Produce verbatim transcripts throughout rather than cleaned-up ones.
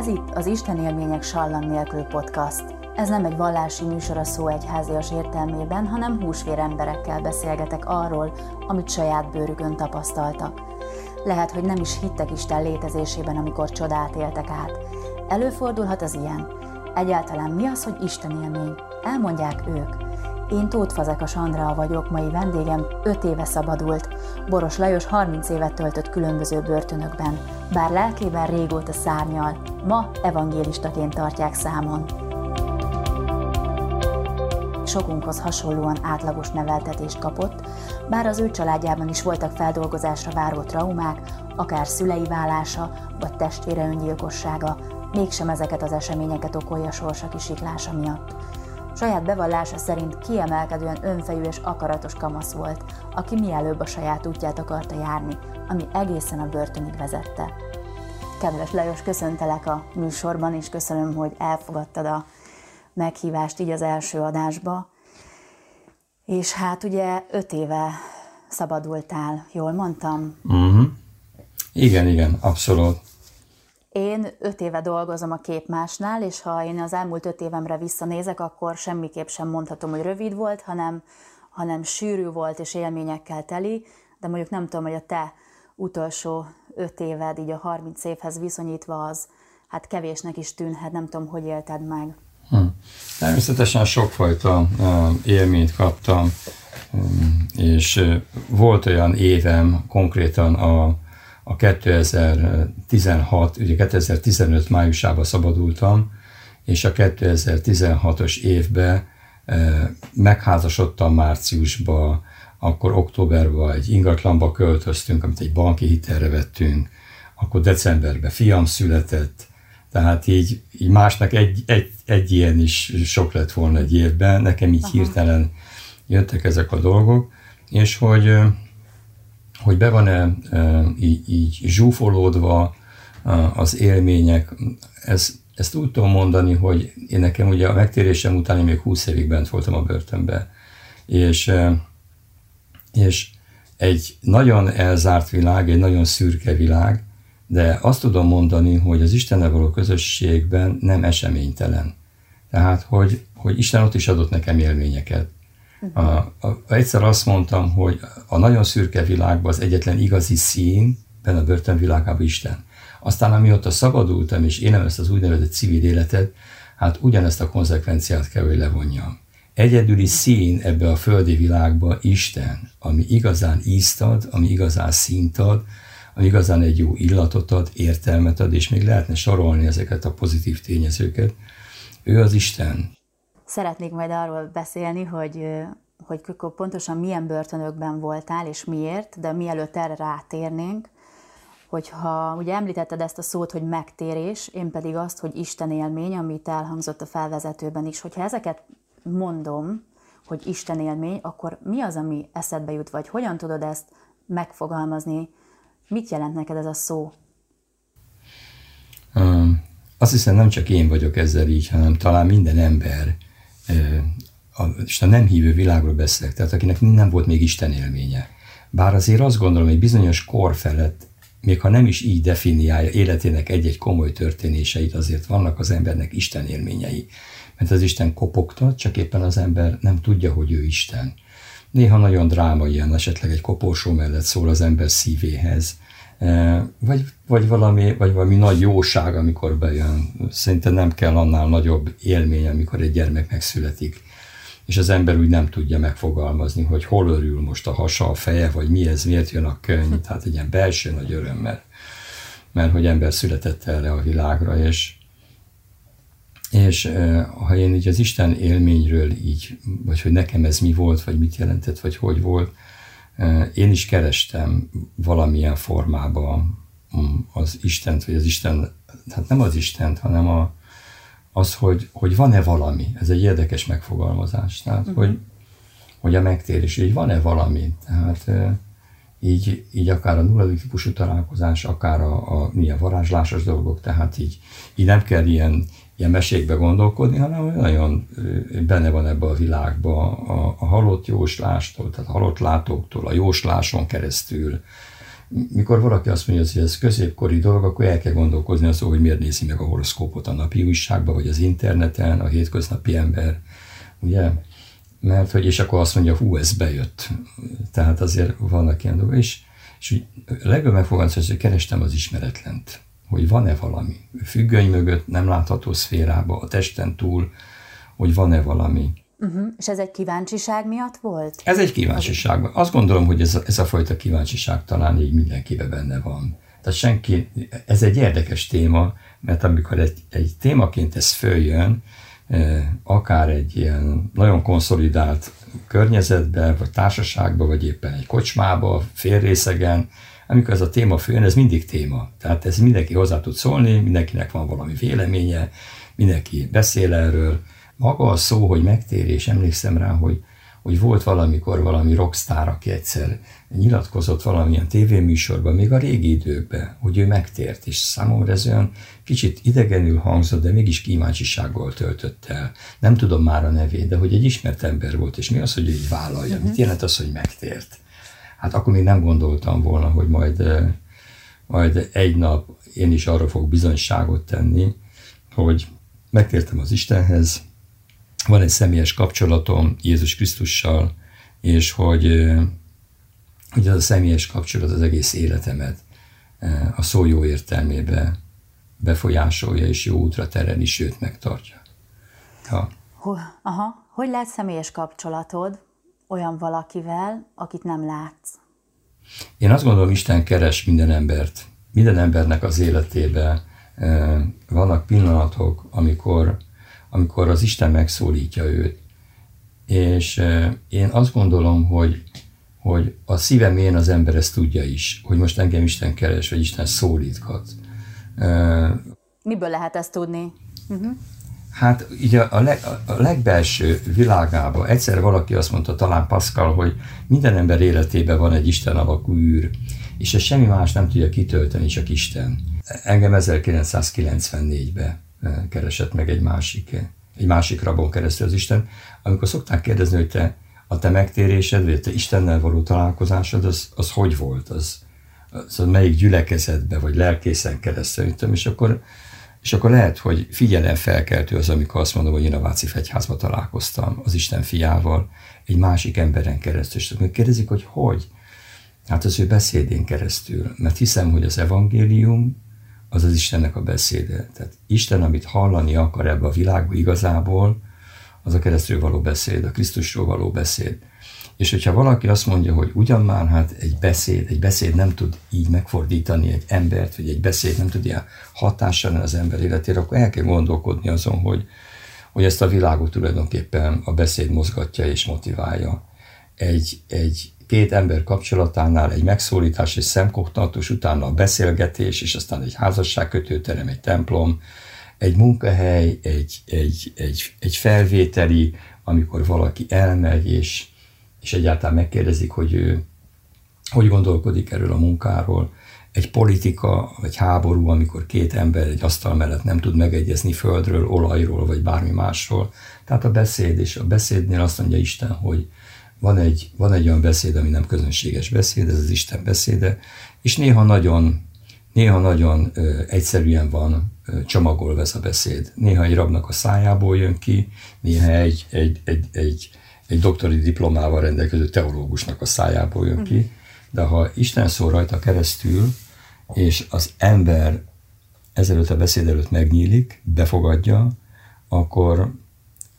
Ez itt az Isten élmények sallang nélkül podcast. Ez nem egy vallási műsor a szó egyházias értelmében, hanem húsvér emberekkel beszélgetek arról, amit saját bőrükön tapasztaltak. Lehet, hogy nem is hittek Isten létezésében, amikor csodát éltek át. Előfordulhat az ilyen. Egyáltalán mi az, hogy Isten élmény? Elmondják ők. Én Tóth Fazekas Andrea vagyok, mai vendégem öt éve szabadult. Boros Lajos harminc évet töltött különböző börtönökben, bár lelkében régóta szárnyal. Ma evangélistaként tartják számon. Sokunkhoz hasonlóan átlagos neveltetést kapott, bár az ő családjában is voltak feldolgozásra váró traumák, akár szülei válása vagy testvére öngyilkossága, mégsem ezeket az eseményeket okolja sorsa kisiklása miatt. Saját bevallása szerint kiemelkedően önfejű és akaratos kamasz volt, aki mielőbb a saját útját akarta járni, ami egészen a börtönig vezette. Kedves Lajos, köszöntelek a műsorban, és köszönöm, hogy elfogadtad a meghívást így az első adásba. És hát ugye öt éve szabadultál, jól mondtam? Mm-hmm. Igen, igen, abszolút. Én öt éve dolgozom a Képmásnál, és ha én az elmúlt öt évemre visszanézek, akkor semmiképp sem mondhatom, hogy rövid volt, hanem, hanem sűrű volt és élményekkel teli, de mondjuk nem tudom, hogy a te utolsó öt éved, így a harminc évhez viszonyítva az, hát kevésnek is tűnhet, nem tudom, hogy élted meg. Hm. Természetesen sokfajta élményt kaptam, és volt olyan évem, konkrétan a A kétezer-tizenhat, ugye kétezer-tizenöt májusában szabadultam, és a kétezer-tizenhatos évben e, megházasodtam márciusban, akkor októberben egy ingatlanba költöztünk, amit egy banki hitelre vettünk, akkor decemberben fiam született, tehát így, így másnak egy, egy, egy ilyen is sok lett volna egy évben, nekem így Aha. hirtelen jöttek ezek a dolgok, és hogy... hogy be van-e e, így, így zsúfolódva az élmények, ez, ezt úgy tudom mondani, hogy én nekem ugye a megtérésem után én még húsz évig bent voltam a börtönben, és, és egy nagyon elzárt világ, egy nagyon szürke világ, de azt tudom mondani, hogy az Istennel való közösségben nem eseménytelen. Tehát, hogy, hogy Isten ott is adott nekem élményeket. A, a, egyszer azt mondtam, hogy a nagyon szürke világban az egyetlen igazi szín, benne a börtönvilágában Isten. Aztán amióta szabadultam és élem ezt az úgynevezett civil életet, hát ugyanezt a konzekvenciát kell, hogy levonjam. Egyedüli szín ebbe a földi világba Isten, ami igazán ízt ad, ami igazán színt ad, ami igazán egy jó illatot ad, értelmet ad, és még lehetne sorolni ezeket a pozitív tényezőket. Ő az Isten. Szeretnék majd arról beszélni, hogy, hogy pontosan milyen börtönökben voltál, és miért, de mielőtt erre rátérnénk, hogyha ugye említetted ezt a szót, hogy megtérés, én pedig azt, hogy Isten élmény, amit elhangzott a felvezetőben is. Hogyha ezeket mondom, hogy Isten élmény, akkor mi az, ami eszedbe jut, vagy hogyan tudod ezt megfogalmazni? Mit jelent neked ez a szó? Um, azt hiszem, nem csak én vagyok ezzel így, hanem talán minden ember, és a nem hívő világról beszélek, tehát akinek nem volt még Isten élménye. Bár azért azt gondolom, hogy bizonyos kor felett, még ha nem is így definiálja életének egy-egy komoly történéseit, azért vannak az embernek Isten élményei. Mert az Isten kopogtat, csak éppen az ember nem tudja, hogy ő Isten. Néha nagyon dráma ilyen, esetleg egy koporsó mellett szól az ember szívéhez, Vagy, vagy, valami, vagy valami nagy jóság, amikor bejön. Szerintem nem kell annál nagyobb élmény, amikor egy gyermek megszületik. És az ember úgy nem tudja megfogalmazni, hogy hol örül most a hasa, a feje, vagy mi ez, miért jön a könny. Tehát egy ilyen belső nagy örömmel. Mert hogy ember született erre a világra. És, és ha én így az Isten élményről így, vagy hogy nekem ez mi volt, vagy mit jelentett, vagy hogy volt, én is kerestem valamilyen formában az Istent, vagy az Isten, hát nem az Istent, hanem a, az, hogy, hogy van-e valami. Ez egy érdekes megfogalmazás. Tehát, uh-huh. hogy, hogy a megtérés, hogy van-e valami. Tehát így, így akár a nulladik típusú találkozás, akár a, a milyen varázslásos dolgok, tehát így, így nem kell ilyen, ilyen mesékbe gondolkodni, hanem nagyon benne van ebbe a világba a, a halott jóslástól, tehát a halott látóktól, a jósláson keresztül, mikor valaki azt mondja, hogy ez középkori dolog, akkor el kell gondolkozni azon, hogy miért nézi meg a horoszkópot a napi újságban, vagy az interneten, a hétköznapi ember, ugye? Mert hogy, és akkor azt mondja, hú, ez bejött. Tehát azért vannak ilyen dolgok is. És úgy legjobb megfogalmazni, hogy kerestem az ismeretlent, hogy van-e valami függöny mögött, nem látható szférába, a testen túl, hogy van-e valami. Uh-huh. És ez egy kíváncsiság miatt volt? Ez egy kíváncsiság. Azt gondolom, hogy ez a, ez a fajta kíváncsiság talán így mindenkiben benne van. Tehát senki, ez egy érdekes téma, mert amikor egy, egy témaként ez följön, akár egy ilyen nagyon konszolidált környezetben, vagy társaságban, vagy éppen egy kocsmába, félrészegen, amikor ez a téma följön, ez mindig téma. Tehát ez mindenki hozzá tud szólni, mindenkinek van valami véleménye, mindenki beszél erről. Maga a szó, hogy megtérés, emlékszem rá, hogy, hogy volt valamikor valami rockstar, aki egyszer nyilatkozott valamilyen tévéműsorban, még a régi időkben, hogy ő megtért, és számomra ez olyan kicsit idegenül hangzott, de mégis kíváncsisággal töltött el. Nem tudom már a nevét, de hogy egy ismert ember volt, és mi az, hogy ő így vállalja? Uh-huh. Mit jelent az, hogy megtért? Hát akkor még nem gondoltam volna, hogy majd, majd egy nap én is arra fogok bizonyságot tenni, hogy megtértem az Istenhez, van egy személyes kapcsolatom Jézus Krisztussal, és hogy, hogy az a személyes kapcsolat az egész életemet a szó jó értelmébe befolyásolja, és jó útra tereli, sőt megtartja. Ja. Aha. Hogy lehet személyes kapcsolatod olyan valakivel, akit nem látsz? Én azt gondolom, Isten keres minden embert. Minden embernek az életében vannak pillanatok, amikor amikor az Isten megszólítja őt. És én azt gondolom, hogy, hogy a szívemén az ember ezt tudja is, hogy most engem Isten keres, vagy Isten szólítgat. Miből lehet ezt tudni? Uh-huh. Hát így a, a, leg, a legbelső világában egyszer valaki azt mondta, talán Pascal, hogy minden ember életében van egy Isten alakú űr, és ez semmi más nem tudja kitölteni, csak Isten. Engem ezerkilencszázkilencvennégyben keresett meg egy másik, egy másik rabon keresztül az Isten, amikor szokták kérdezni, hogy te, a te megtérésed, vagy te Istennel való találkozásod, az, az hogy volt, az, az melyik gyülekezetbe, vagy lelkészen keresztül, és akkor, és akkor lehet, hogy figyelemfelkeltő az, amikor azt mondom, hogy én a Váci Fegyházba találkoztam az Isten fiával, egy másik emberen keresztül, és akkor kérdezik, hogy hogy? Hát az ő beszédén keresztül, mert hiszem, hogy az evangélium, az az Istennek a beszéde. Tehát Isten, amit hallani akar ebbe a világba igazából, az a keresztről való beszéd, a Krisztusról való beszéd. És hogyha valaki azt mondja, hogy ugyan már hát egy beszéd, egy beszéd nem tud így megfordítani egy embert, vagy egy beszéd nem tud ilyen hatással lenni az ember életére, akkor el kell gondolkodni azon, hogy, hogy ezt a világot tulajdonképpen a beszéd mozgatja és motiválja. Egy, egy két ember kapcsolatánál egy megszólítás, egy szemkontaktus, utána a beszélgetés, és aztán egy házasságkötőterem, egy templom, egy munkahely, egy, egy, egy, egy felvételi, amikor valaki elmegy, és, és egyáltalán megkérdezik, hogy ő hogy gondolkodik erről a munkáról. Egy politika, egy háború, amikor két ember egy asztal mellett nem tud megegyezni földről, olajról, vagy bármi másról. Tehát a beszéd, és a beszédnél azt mondja Isten, hogy Van egy, van egy olyan beszéd, ami nem közönséges beszéd, ez az Isten beszéde, és néha nagyon, néha nagyon ö, egyszerűen van ö, csomagolva ez a beszéd. Néha egy rabnak a szájából jön ki, néha egy, egy, egy, egy, egy doktori diplomával rendelkező teológusnak a szájából jön ki, de ha Isten szól rajta keresztül, és az ember ezelőtt a beszéd előtt megnyílik, befogadja, akkor...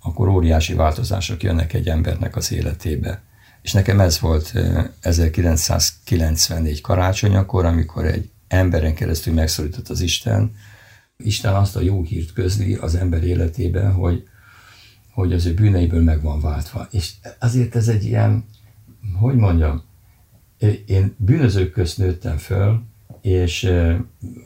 akkor óriási változások jönnek egy embernek az életébe. És nekem ez volt ezerkilencszázkilencvennégy karácsonyakor, amikor egy emberen keresztül megszólított az Isten. Isten azt a jó hírt közli az ember életében, hogy, hogy az ő bűneiből meg van váltva. És azért ez egy ilyen, hogy mondjam, én bűnözők közt nőttem föl, és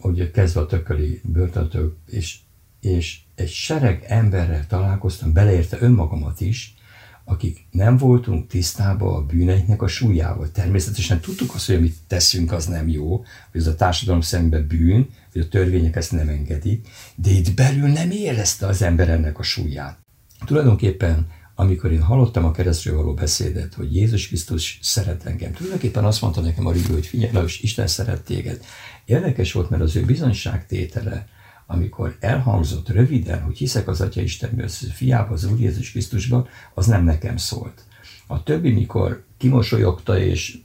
ugye kezdve a tököli börtöntől, és és egy sereg emberrel találkoztam, beleértve önmagamat is, akik nem voltunk tisztában a bűneinknek a súlyával. Természetesen tudtuk azt, hogy amit teszünk, az nem jó, hogy ez a társadalom szemben bűn, hogy a törvények ezt nem engedik, de itt belül nem érezte az ember ennek a súlyát. Tulajdonképpen amikor én hallottam a keresztről való beszédet, hogy Jézus Krisztus szeret engem. Tulajdonképpen azt mondta nekem a Rígó, hogy figyelj, Isten szeret téged. Érdekes volt, mert az ő bizonyságtétele, amikor elhangzott röviden, hogy hiszek az Atya Istenből, fiába, az Úr Jézus Krisztusban, az nem nekem szólt. A többi, mikor kimosolyogta és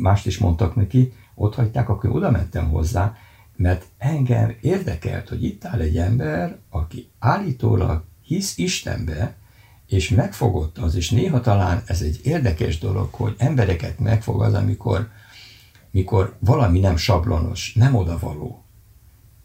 mást is mondtak neki, ott hagyták, akkor oda mentem hozzá, mert engem érdekelt, hogy itt áll egy ember, aki állítólag hisz Istenbe, és megfogott az, és néha talán ez egy érdekes dolog, hogy embereket megfog az, amikor, mikor valami nem sablonos, nem odavaló.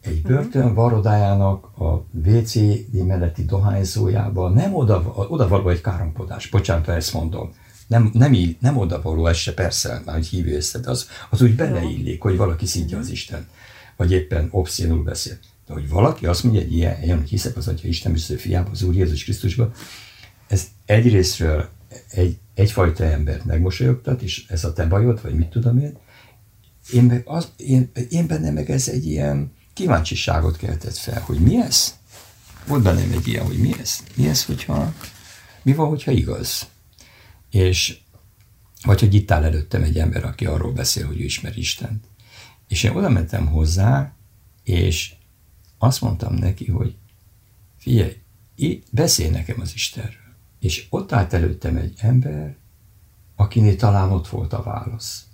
Egy börtön varodájának a vé cé melletti dohányzójában nem odavaló, odavaló egy káromkodás, bocsánat, ezt mondom. Nem, nem, így, nem odavaló, ez se persze, már hogy hívő össze, de az, az úgy beleillik, hogy valaki szidja az Isten, vagy éppen obszénul beszél. De hogy valaki azt mondja, hogy ilyen, ilyen hogy hiszek az Atya Isten üsző fiába, az Úr Jézus Krisztusba, ez egyrésztről egy, egyfajta embert megmosolyogtat, és ez a te bajod, vagy mit tudom én, én, meg az, én, én bennem meg ez egy ilyen kíváncsiságot keltett fel, hogy mi ez? Volt bennem egy ilyen, hogy mi ez? Mi ez, hogyha, mi van, hogyha igaz? És, vagy hogy itt áll előttem egy ember, aki arról beszél, hogy ő ismeri Istent. És én oda mentem hozzá, és azt mondtam neki, hogy figyelj, beszélj nekem az Istenről. És ott állt előttem egy ember, akinél talán ott volt a válasz.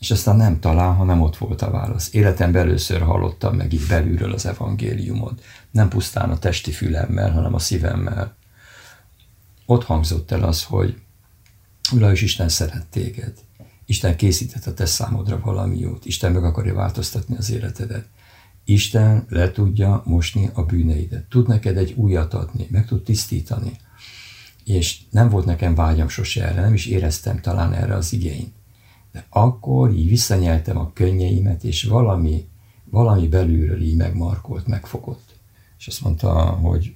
És aztán nem talán, hanem ott volt a válasz. Életemben először hallottam meg itt belülről az evangéliumot. Nem pusztán a testi fülemmel, hanem a szívemmel. Ott hangzott el az, hogy Lajos, Isten szeret téged. Isten készített a te számodra valami jót. Isten meg akarja változtatni az életedet. Isten le tudja mosni a bűneidet. Tud neked egy újat adni, meg tud tisztítani. És nem volt nekem vágyam sose erre, nem is éreztem talán erre az igényt. De akkor így visszanyeltem a könnyeimet, és valami, valami belülről így megmarkolt, megfogott. És azt mondta, hogy,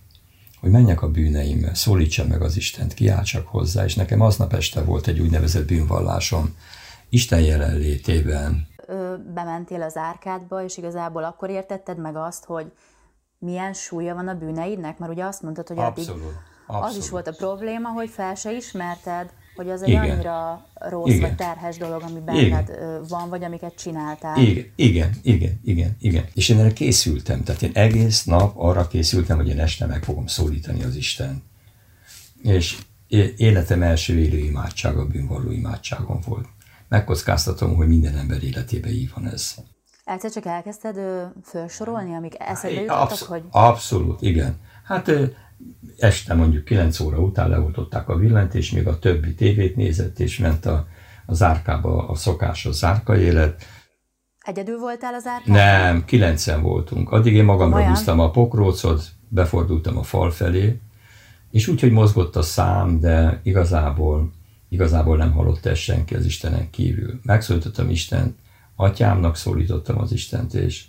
hogy menjek a bűneimmel, szólítsam meg az Istent, kiáltsak hozzá, és nekem aznap este volt egy úgynevezett bűnvallásom, Isten jelenlétében. Bementél az árkádba, és igazából akkor értetted meg azt, hogy milyen súlya van a bűneidnek? Mert ugye azt mondtad, hogy addig abszolút, abszolút. Az is volt a probléma, hogy fel se ismerted, hogy az egy igen. annyira rossz igen. vagy terhes dolog, ami benned igen. van, vagy amiket csináltál. Igen, igen, igen, igen, igen. És én erre készültem, tehát én egész nap arra készültem, hogy én este meg fogom szólítani az Istent. És életem első élő imádsága, a bűnvalló imádságon volt. Megkockáztatom, hogy minden ember életében így van ez. Egyszer csak elkezdted felsorolni, amíg eszedbe jutottak, Abszol- hogy... Abszolút, igen. Hát este mondjuk kilenc óra után leoltották a villanyt, és még a többi tévét nézett, és ment a, a zárkába a szokásos zárkaélet. Egyedül voltál az árkában? Nem, kilencen voltunk. Addig én magamra Olyan? húztam a pokrócot, befordultam a fal felé, és úgy, hogy mozgott a szám, de igazából... Igazából nem hallott el senki az Istenen kívül. Megszólítottam Istent, atyámnak szólítottam az Istent, és,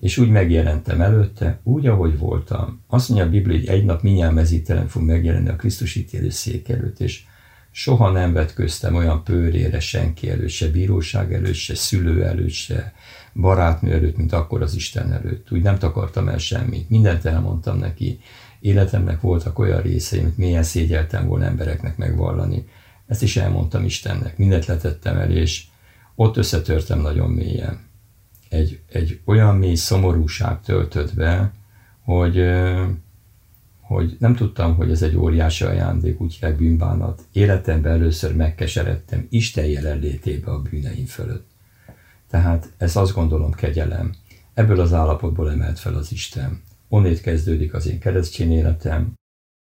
és úgy megjelentem előtte, úgy, ahogy voltam. Azt mondja a Biblia, hogy egy nap mindjárt mezítelen fog megjelenni a Krisztus ítélő szék előtt, és soha nem vetköztem olyan pőrére senki előtt, se bíróság előtt, se szülő előtt, se barátnő előtt, mint akkor az Isten előtt. Úgy nem takartam el semmit, mindent elmondtam neki. Életemnek voltak olyan részei, amit mélyen szégyeltem volna embereknek megvallani. Ezt is elmondtam Istennek, mindent letettem el, és ott összetörtem nagyon mélyen. Egy, egy olyan mély szomorúság töltött be, hogy, hogy nem tudtam, hogy ez egy óriási ajándék, úgy hívják bűnbánat. Életemben először megkeseredtem Isten jelenlétébe a bűneim fölött. Tehát ez azt gondolom kegyelem. Ebből az állapotból emelt fel az Isten. Onnét kezdődik az én keresztény életem.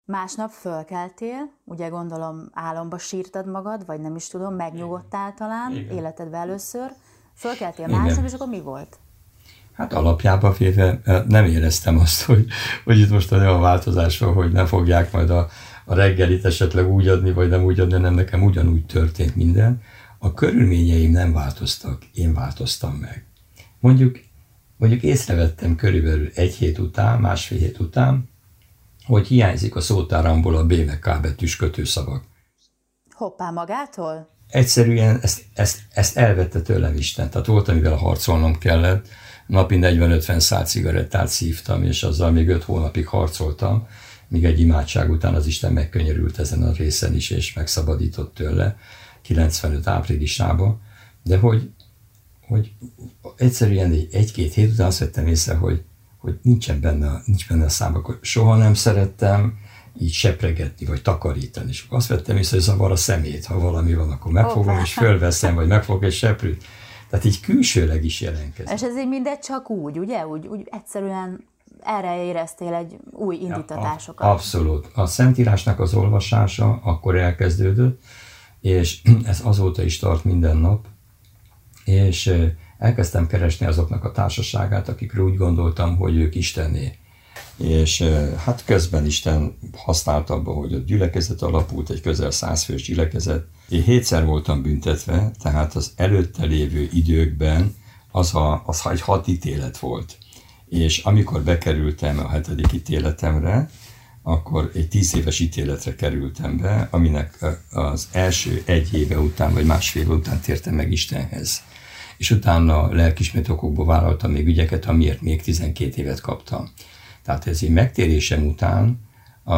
Másnap fölkeltél, ugye gondolom álomba sírtad magad, vagy nem is tudom, megnyugodtál talán Igen. életedben először. Fölkeltél másnap, Igen. és akkor mi volt? Hát alapjában félve nem éreztem azt, hogy, hogy itt most olyan változás van, hogy nem fogják majd a, a reggelit esetleg úgy adni, vagy nem úgy adni, nem nekem ugyanúgy történt minden. A körülményeim nem változtak, én változtam meg. Mondjuk, mondjuk észrevettem körülbelül egy hét után, másfél hét után, hogy hiányzik a szótáramból a B meg K betűs kötőszavak. Hoppá, magától? Egyszerűen ezt, ezt, ezt elvette tőlem Isten. Tehát volt, amivel harcolnom kellett. Napi negyven-ötven szál cigarettát szívtam, és azzal még öt hónapig harcoltam. míg egy imádság után az Isten megkönyörült ezen a részen is, és megszabadított tőle kilencvenöt áprilisában, de hogy, hogy egyszerűen egy-két hét után azt vettem észre, hogy, hogy nincsen benne, nincs benne a számba, soha nem szerettem így sepregetni, vagy takarítani. És azt vettem észre, hogy zavar a szemét, ha valami van, akkor megfogom, és fölveszem, vagy megfog egy seprűt. Tehát így külsőleg is jelenkezik. És ez így mindegy csak úgy, ugye? Úgy, úgy egyszerűen erre éreztél egy új indítatásokat. Ja, abszolút. A Szentírásnak az olvasása akkor elkezdődött, és ez azóta is tart minden nap, és elkezdtem keresni azoknak a társaságát, akikről úgy gondoltam, hogy ők Istenné. És hát közben Isten használta abba, hogy a gyülekezet alapult, egy közel százfős gyülekezet. Én hétszer voltam büntetve, tehát az előtte lévő időkben az, a, az egy hat ítélet volt. És amikor bekerültem a hetedik ítéletemre, akkor egy tíz éves ítéletre kerültem be, aminek az első egy éve után, vagy másfél év után tértem meg Istenhez. És utána lelkismert okokból vállaltam még ügyeket, amiért még tizenkét évet kaptam. Tehát ez én megtérésem után a,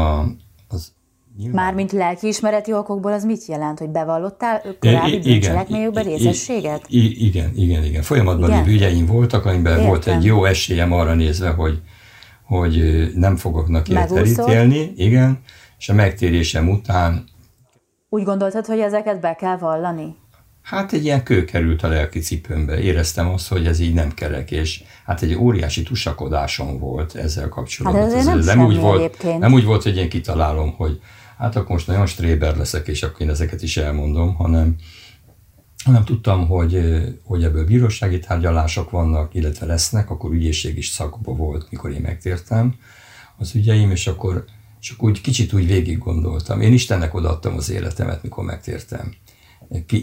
az... Nyilván... Mármint lelkiismereti okokból az mit jelent, hogy bevallottál korábbi bűncselekményekben részességet? Igen, igen, igen. Folyamatban lévő ügyeim voltak, amiben Értem. Volt egy jó esélyem arra nézve, hogy, hogy nem fogoknak értelítélni. Igen, és a megtérésem után... Úgy gondoltad, hogy ezeket be kell vallani? Hát egy ilyen kő került a lelki cipőmbe. Éreztem azt, hogy ez így nem kerek, és hát egy óriási tusakodásom volt ezzel kapcsolatban. Hát ez nem, nem, úgy volt, nem úgy volt, hogy én kitalálom, hogy hát akkor most nagyon stréber leszek, és akkor én ezeket is elmondom, hanem, hanem tudtam, hogy, hogy ebből bírósági tárgyalások vannak, illetve lesznek, akkor ügyészség is szakba volt, mikor én megtértem az ügyeim, és akkor csak úgy kicsit úgy végig gondoltam. Én Istennek odaadtam az életemet, mikor megtértem.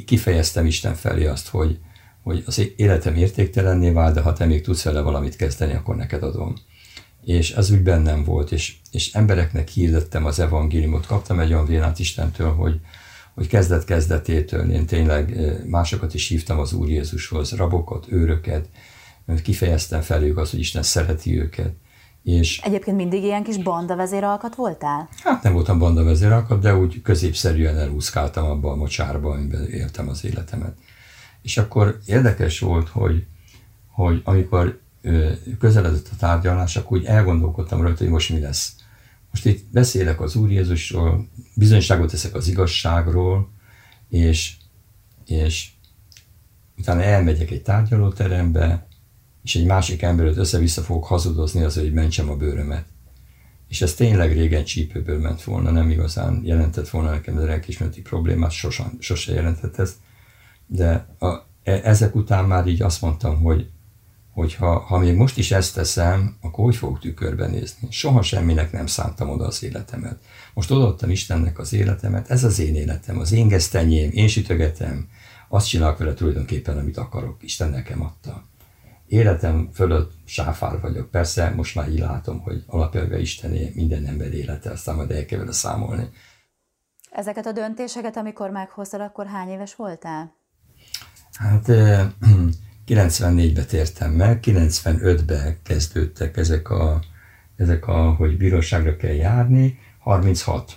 Kifejeztem Isten felé azt, hogy, hogy az életem értéktelenné vált, de ha te még tudsz vele valamit kezdeni, akkor neked adom. És ez úgy bennem volt, és, és embereknek hirdettem az evangéliumot, kaptam egy olyan vénát Istentől, hogy, hogy kezdet-kezdetétől én tényleg másokat is hívtam az Úr Jézushoz, rabokat, őröket, kifejeztem felük azt, hogy Isten szereti őket. És egyébként mindig ilyen kis bandavezéralkat voltál? Hát nem voltam bandavezéralkat, de úgy középszerűen elhúzkáltam abba a mocsárba, amiben éltem az életemet. És akkor érdekes volt, hogy, hogy amikor közeledett a tárgyalás, akkor úgy elgondolkodtam rajta, hogy most mi lesz. Most itt beszélek az Úr Jézusról, bizonyságot teszek az igazságról, és, és utána elmegyek egy tárgyalóterembe, és egy másik embert össze-vissza fogok hazudozni azért, hogy mentsem a bőrömet. És ez tényleg régen csípőből ment volna, nem igazán jelentett volna nekem a lelkiismereti problémát, sosan, sose jelentett ezt. De a, e, ezek után már így azt mondtam, hogy, hogy ha, ha még most is ezt teszem, akkor hogy fogok tükörbe nézni? Soha semminek nem szántam oda az életemet. Most odaadtam Istennek az életemet, ez az én életem, az én gesztenyém, én sütögetem, azt csinálok vele tulajdonképpen, amit akarok, Isten nekem adta. Életem fölött sáfár vagyok. Persze most már így látom, hogy alapjában Istené minden ember élete, aztán majd el kell vele számolni. Ezeket a döntéseket, amikor meghoztad, akkor hány éves voltál? Hát eh, kilencvennégyben tértem meg, kilencvenötben kezdődtek ezek a, ezek a, hogy bíróságra kell járni, harminchat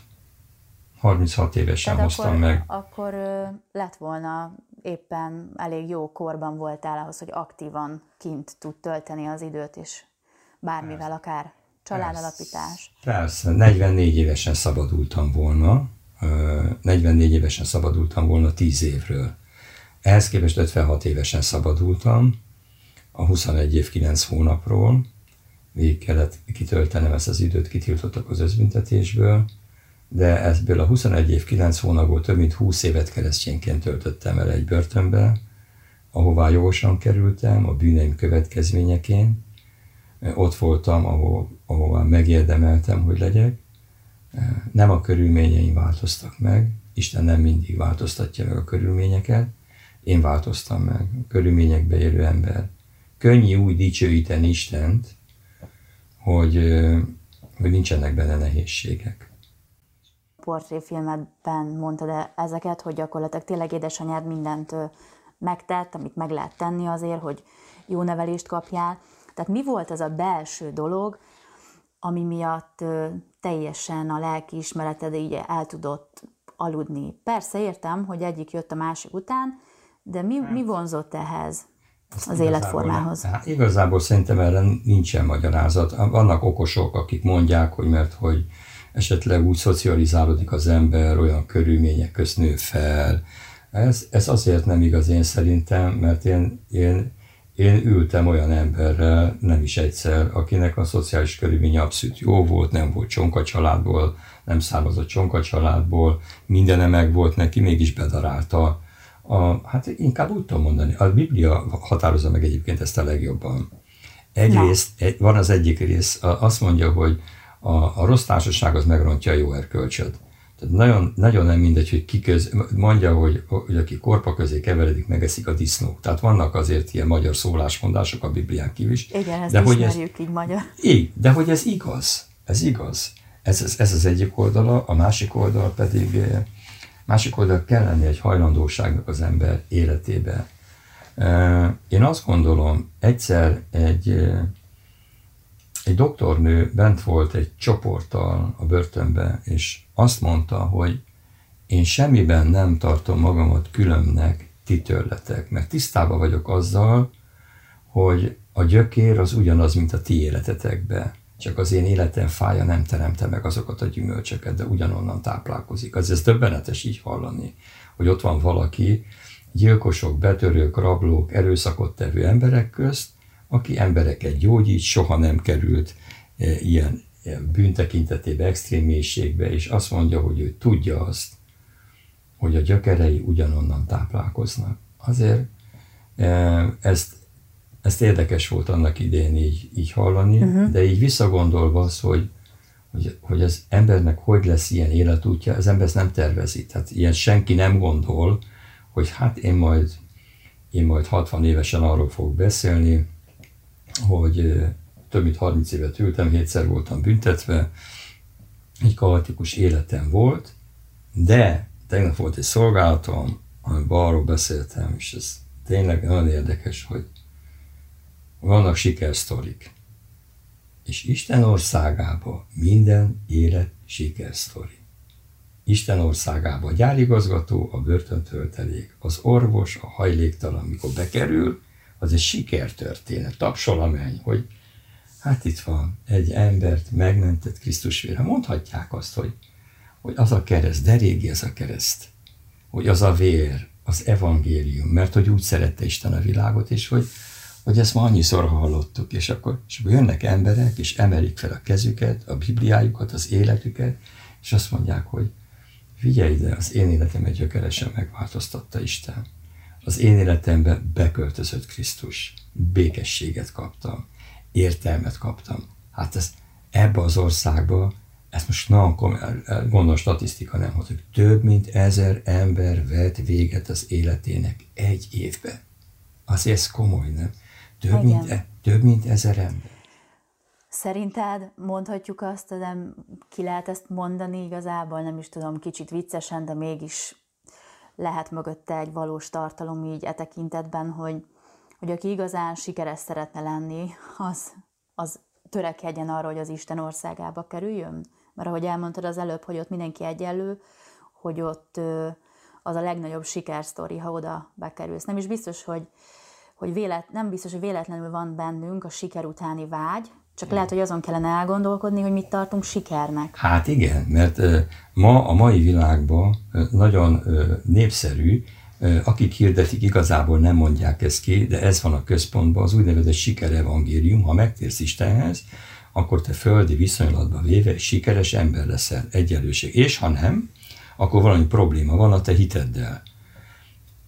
évesen tehát hoztam akkor, meg. Akkor lett volna... éppen elég jó korban voltál ahhoz, hogy aktívan kint tud tölteni az időt is, bármivel, akár családalapítás. Persze, negyvennégy évesen szabadultam volna, negyvennégy évesen szabadultam volna tíz évről. Ehhez képest ötvenhat évesen szabadultam, a huszonegy év kilenc hónapról, végig kellett kitöltenem ezt az időt, kitiltottak az összbüntetésből, de ebből a huszonegy év kilenc hónapból több mint húsz évet keresztényként töltöttem el egy börtönbe, ahová jogosan kerültem, a bűneim következményeként. Ott voltam, ahol, ahová megérdemeltem, hogy legyek. Nem a körülményeim változtak meg, Isten nem mindig változtatja meg a körülményeket, én változtam meg, a körülményekbe élő ember. Könnyű úgy dicsőíteni Istent, hogy, hogy nincsenek benne nehézségek. Portréfilmedben mondtad ezeket, hogy gyakorlatilag tényleg édesanyád mindent megtett, amit meg lehet tenni azért, hogy jó nevelést kapjál. Tehát mi volt az a belső dolog, ami miatt teljesen a lelki ismereted így el tudott aludni. Persze értem, hogy egyik jött a másik után, de mi, mi vonzott ehhez az életformához? Igazából, igazából szerintem erre nincsen magyarázat. Vannak okosok, akik mondják, hogy mert hogy esetleg úgy szocializálódik az ember, olyan körülmények közt nő fel. Ez, ez azért nem igaz én szerintem, mert én, én, én ültem olyan emberrel, nem is egyszer, akinek a szociális körülmény abszolút jó volt, nem volt csonka családból, nem származott csonka családból, mindene meg volt neki, mégis bedarálta. A, hát inkább úgy tudom mondani, a Biblia határozza meg egyébként ezt a legjobban. Egyrészt egy, van az egyik rész, azt mondja, hogy a, a rossz társaság az megrontja a jó erkölcsöt. Tehát nagyon, nagyon nem mindegy, hogy ki köz, mondja, hogy, hogy aki korpa közé keveredik, megeszik a disznók. Tehát vannak azért ilyen magyar szólásmondások a Biblián kívül is. Igen, ezt de ismerjük ez, így magyar. Így, de hogy ez igaz, ez igaz. Ez, ez, ez az egyik oldala, a másik oldal pedig, másik oldal kell lenni egy hajlandóságnak az ember életébe. Én azt gondolom, egyszer egy, egy doktornő bent volt egy csoporttal a börtönbe, és azt mondta, hogy én semmiben nem tartom magamat különnek ti tőletek, mert tisztában vagyok azzal, hogy a gyökér az ugyanaz, mint a ti életetekben. Csak az én életem fája nem teremte meg azokat a gyümölcsöket, de ugyanonnan táplálkozik. Az ez döbbenetes így hallani, hogy ott van valaki, gyilkosok, betörők, rablók, erőszakot tevő emberek közt, aki embereket gyógyít, soha nem került e, ilyen bűntekintetében, extrém mélységbe, és azt mondja, hogy ő tudja azt, hogy a gyökerei ugyanonnan táplálkoznak. Azért ezt, ezt érdekes volt annak idén így, így hallani, uh-huh. de így visszagondolva az, hogy, hogy, hogy az embernek hogy lesz ilyen életútja, az ember ezt nem tervezi. Tehát ilyen senki nem gondol, hogy hát én majd, én majd hatvan évesen arról fogok beszélni, hogy több mint harminc évet ültem, hétszer voltam büntetve, egy kaotikus életem volt, de tegnap volt egy szolgálatom, amiben arról beszéltem, és ez tényleg nagyon érdekes, hogy vannak sikersztorik. És Isten országában minden élet sikersztori. Isten országában a gyárigazgató, a börtöntöltelék, az orvos, a hajléktalan, amikor bekerül, az egy sikertörténet, tapsol a menny, hogy hát itt van, egy embert megmentett Krisztus vére. Mondhatják azt, hogy, hogy az a kereszt, de régi ez a kereszt, hogy az a vér, az evangélium, mert hogy úgy szerette Isten a világot, és hogy, hogy ezt ma annyiszor hallottuk, és akkor, és akkor jönnek emberek, és emelik fel a kezüket, a Bibliájukat, az életüket, és azt mondják, hogy figyelj ide, az én életemet gyökeresen megváltoztatta Isten. Az én életembe beköltözött Krisztus, békességet kaptam. Értelmet kaptam. Hát ez ebbe az országba, ez most nagyon komoly, gondolom statisztika nem hatott, több mint ezer ember vett véget az életének egy évben. Azért ez komoly, nem? Több mint, több mint ezer ember. Szerinted mondhatjuk azt, de nem, ki lehet ezt mondani igazából, nem is tudom, kicsit viccesen, de mégis lehet mögötte egy valós tartalom így e tekintetben, hogy hogy aki igazán sikeres szeretne lenni, az, az törekedjen arra, hogy az Isten országába kerüljön. Mert ahogy elmondtad az előbb, hogy ott mindenki egyenlő, hogy ott az a legnagyobb sikersztori, ha oda bekerülsz. Nem is biztos, hogy, hogy vélet, nem biztos, hogy véletlenül van bennünk a siker utáni vágy, csak lehet, hogy azon kellene elgondolkodni, hogy mit tartunk sikernek. Hát igen, mert ma a mai világban nagyon népszerű, akik hirdetik, igazából nem mondják ezt ki, de ez van a központban, az úgynevezett sikerevangélium, ha megtérsz Istenhez, akkor te földi viszonylatba véve egy sikeres ember leszel, egyenlőség. És ha nem, akkor valami probléma van a te hiteddel.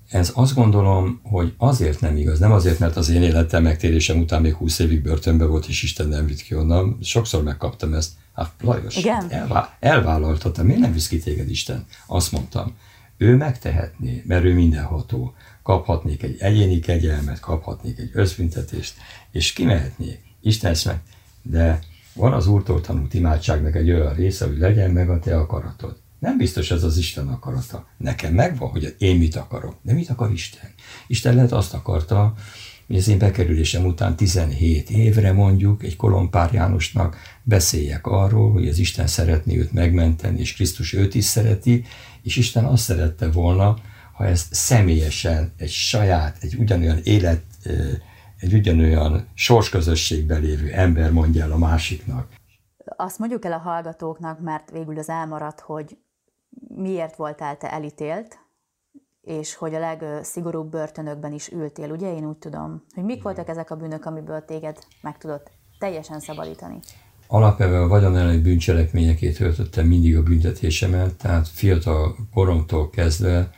Ez azt gondolom, hogy azért nem igaz, nem azért, mert az én életem megtérésem után még húsz évig börtönben volt, és Isten nem vitt ki onnan, sokszor megkaptam ezt. Hát Lajos, elvá- elvállaltatom, miért nem visz ki téged Isten? Azt mondtam. Ő megtehetné, mert ő mindenható. Kaphatnék egy egyéni kegyelmet, kaphatnék egy összbüntetést, és kimehetnék. Isten ezt meg. De van az Úrtól tanult imádságnak egy olyan része, hogy legyen meg a te akaratod. Nem biztos ez az Isten akarata. Nekem megvan, hogy én mit akarok. De mit akar Isten? Isten lehet azt akarta, hogy az én bekerülésem után tizenhét évre mondjuk egy Kolompár Jánosnak beszéljek arról, hogy az Isten szeretné őt megmenteni, és Krisztus őt is szereti, és Isten azt szerette volna, ha ezt személyesen, egy saját, egy ugyanolyan élet, egy ugyanolyan sorsközösségben lévő ember mondja el a másiknak. Azt mondjuk el a hallgatóknak, mert végül az elmaradt, hogy miért voltál te elítélt, és hogy a legszigorúbb börtönökben is ültél, ugye? Én úgy tudom, hogy mik voltak ezek a bűnök, amiből téged meg tudott teljesen szabadítani? Alapvetően a vagyonelleni bűncselekményekért töltöttem mindig a büntetésemet, tehát fiatal koromtól kezdve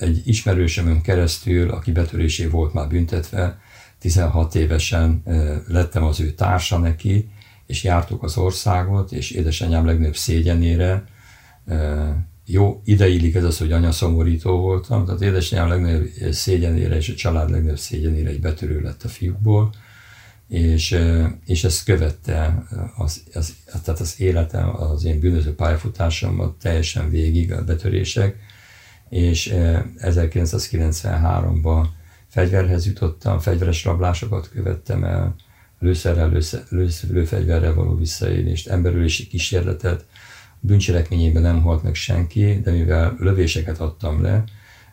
egy ismerősömön keresztül, aki betörésé volt már büntetve, tizenhat évesen lettem az ő társa neki, és jártuk az országot, és édesanyám legnagyobb szégyenére, jó, ideillik ez az, hogy anyaszomorító voltam, tehát édesanyám legnagyobb szégyenére és a család legnagyobb szégyenére egy betörő lett a fiúkból, és, és ezt követte az, az, tehát az életem, az én bűnöző pályafutásomat teljesen végig a betörések, és ezerkilencszázkilencvenháromban fegyverhez jutottam, fegyveres rablásokat követtem el, lőszerrel, lőfegyverrel való visszaélést, emberölési kísérletet, bűncselekményében nem halt meg senki, de mivel lövéseket adtam le,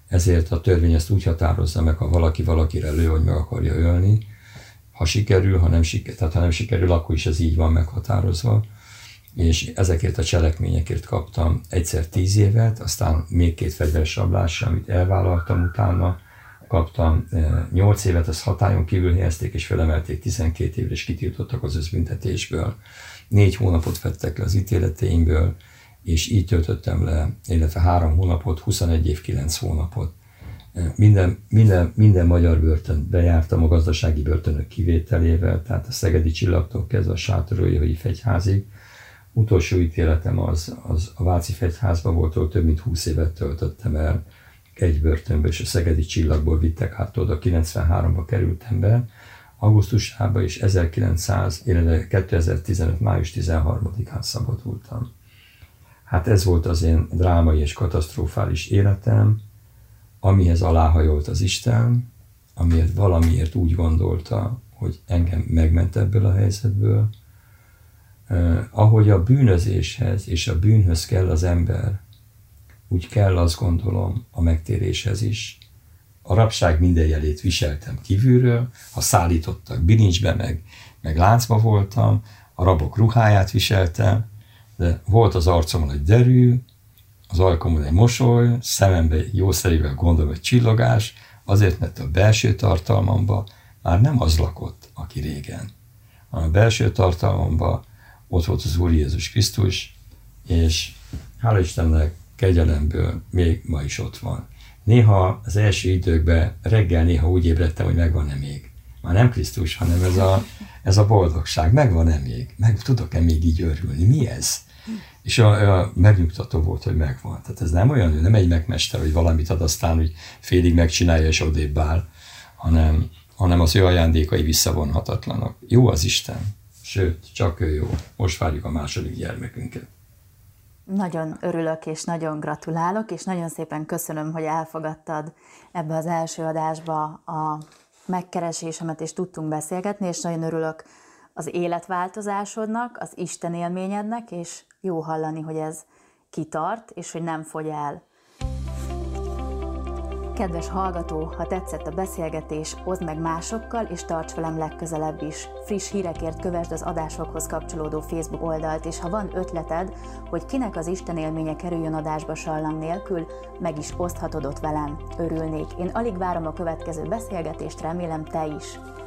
ezért a törvény ezt úgy határozza meg, ha valaki valakire lő, hogy meg akarja ölni. Ha sikerül, ha nem sikerül, tehát ha nem sikerül, akkor is ez így van meghatározva. És ezekért a cselekményekért kaptam egyszer tíz évet, aztán még két fegyveres rablásra, amit elvállaltam utána, kaptam nyolc évet, ezt hatályon kívül helyezték, és felemelték tizenkét évre, és kitiltottak az összbüntetésből. Négy hónapot vettek le az ítéleteimből, és így töltöttem le, illetve három hónapot, huszonegy év, kilenc hónapot. Minden, minden, minden magyar börtön bejártam a gazdasági börtönök kivételével, tehát a Szegedi Csillagtól kezdve a Sátorőjai Fegyházig. Utolsó ítéletem az, az a Váci Fegyházban volt, ahol több mint húsz évet töltöttem el egy börtönből, és a Szegedi Csillagból vittek hát oda, kilencvenháromba kerültem be, augusztusában, és ezerkilencszáz, kétezer-tizenöt. május tizenharmadikán szabadultam. Hát ez volt az én drámai és katasztrofális életem, amihez aláhajolt az Isten, amiért valamiért úgy gondolta, hogy engem megment ebből a helyzetből. Eh, ahogy a bűnözéshez és a bűnhöz kell az ember, úgy kell, azt gondolom, a megtéréshez is. A rabság minden jelét viseltem kívülről, ha szállítottak bilincsbe, meg, meg láncba voltam, a rabok ruháját viseltem, de volt az arcomon egy derű, az ajkomon egy mosoly, szemembe jószerével gondolom egy csillogás, azért, mert a belső tartalmamban már nem az lakott, aki régen. A belső tartalmamban ott volt az Úr Jézus Krisztus, és hála Istennek kegyelemből még ma is ott van. Néha az első időkben reggel néha úgy ébredtem, hogy megvan-e még. Már nem Krisztus, hanem ez a, ez a boldogság. Megvan-e még? Meg tudok-e még így örülni? Mi ez? És a, a megnyugtató volt, hogy megvan. Tehát ez nem olyan, nem egy megmester, hogy valamit ad, aztán, hogy félig megcsinálja és odébb áll, hanem, hanem az ő ajándékai visszavonhatatlanak. Jó az Isten, sőt, csak ő jó. Most várjuk a második gyermekünket. Nagyon örülök, és nagyon gratulálok, és nagyon szépen köszönöm, hogy elfogadtad ebbe az első adásba a megkeresésemet, és tudtunk beszélgetni, és nagyon örülök az életváltozásodnak, az Isten élményednek, és jó hallani, hogy ez kitart, és hogy nem fogy el. Kedves hallgató, ha tetszett a beszélgetés, oszd meg másokkal, és tarts velem legközelebb is. Friss hírekért kövesd az adásokhoz kapcsolódó Facebook oldalt, és ha van ötleted, hogy kinek az Isten élménye kerüljön adásba sallang nélkül, meg is oszthatod ott velem. Örülnék. Én alig várom a következő beszélgetést, remélem te is.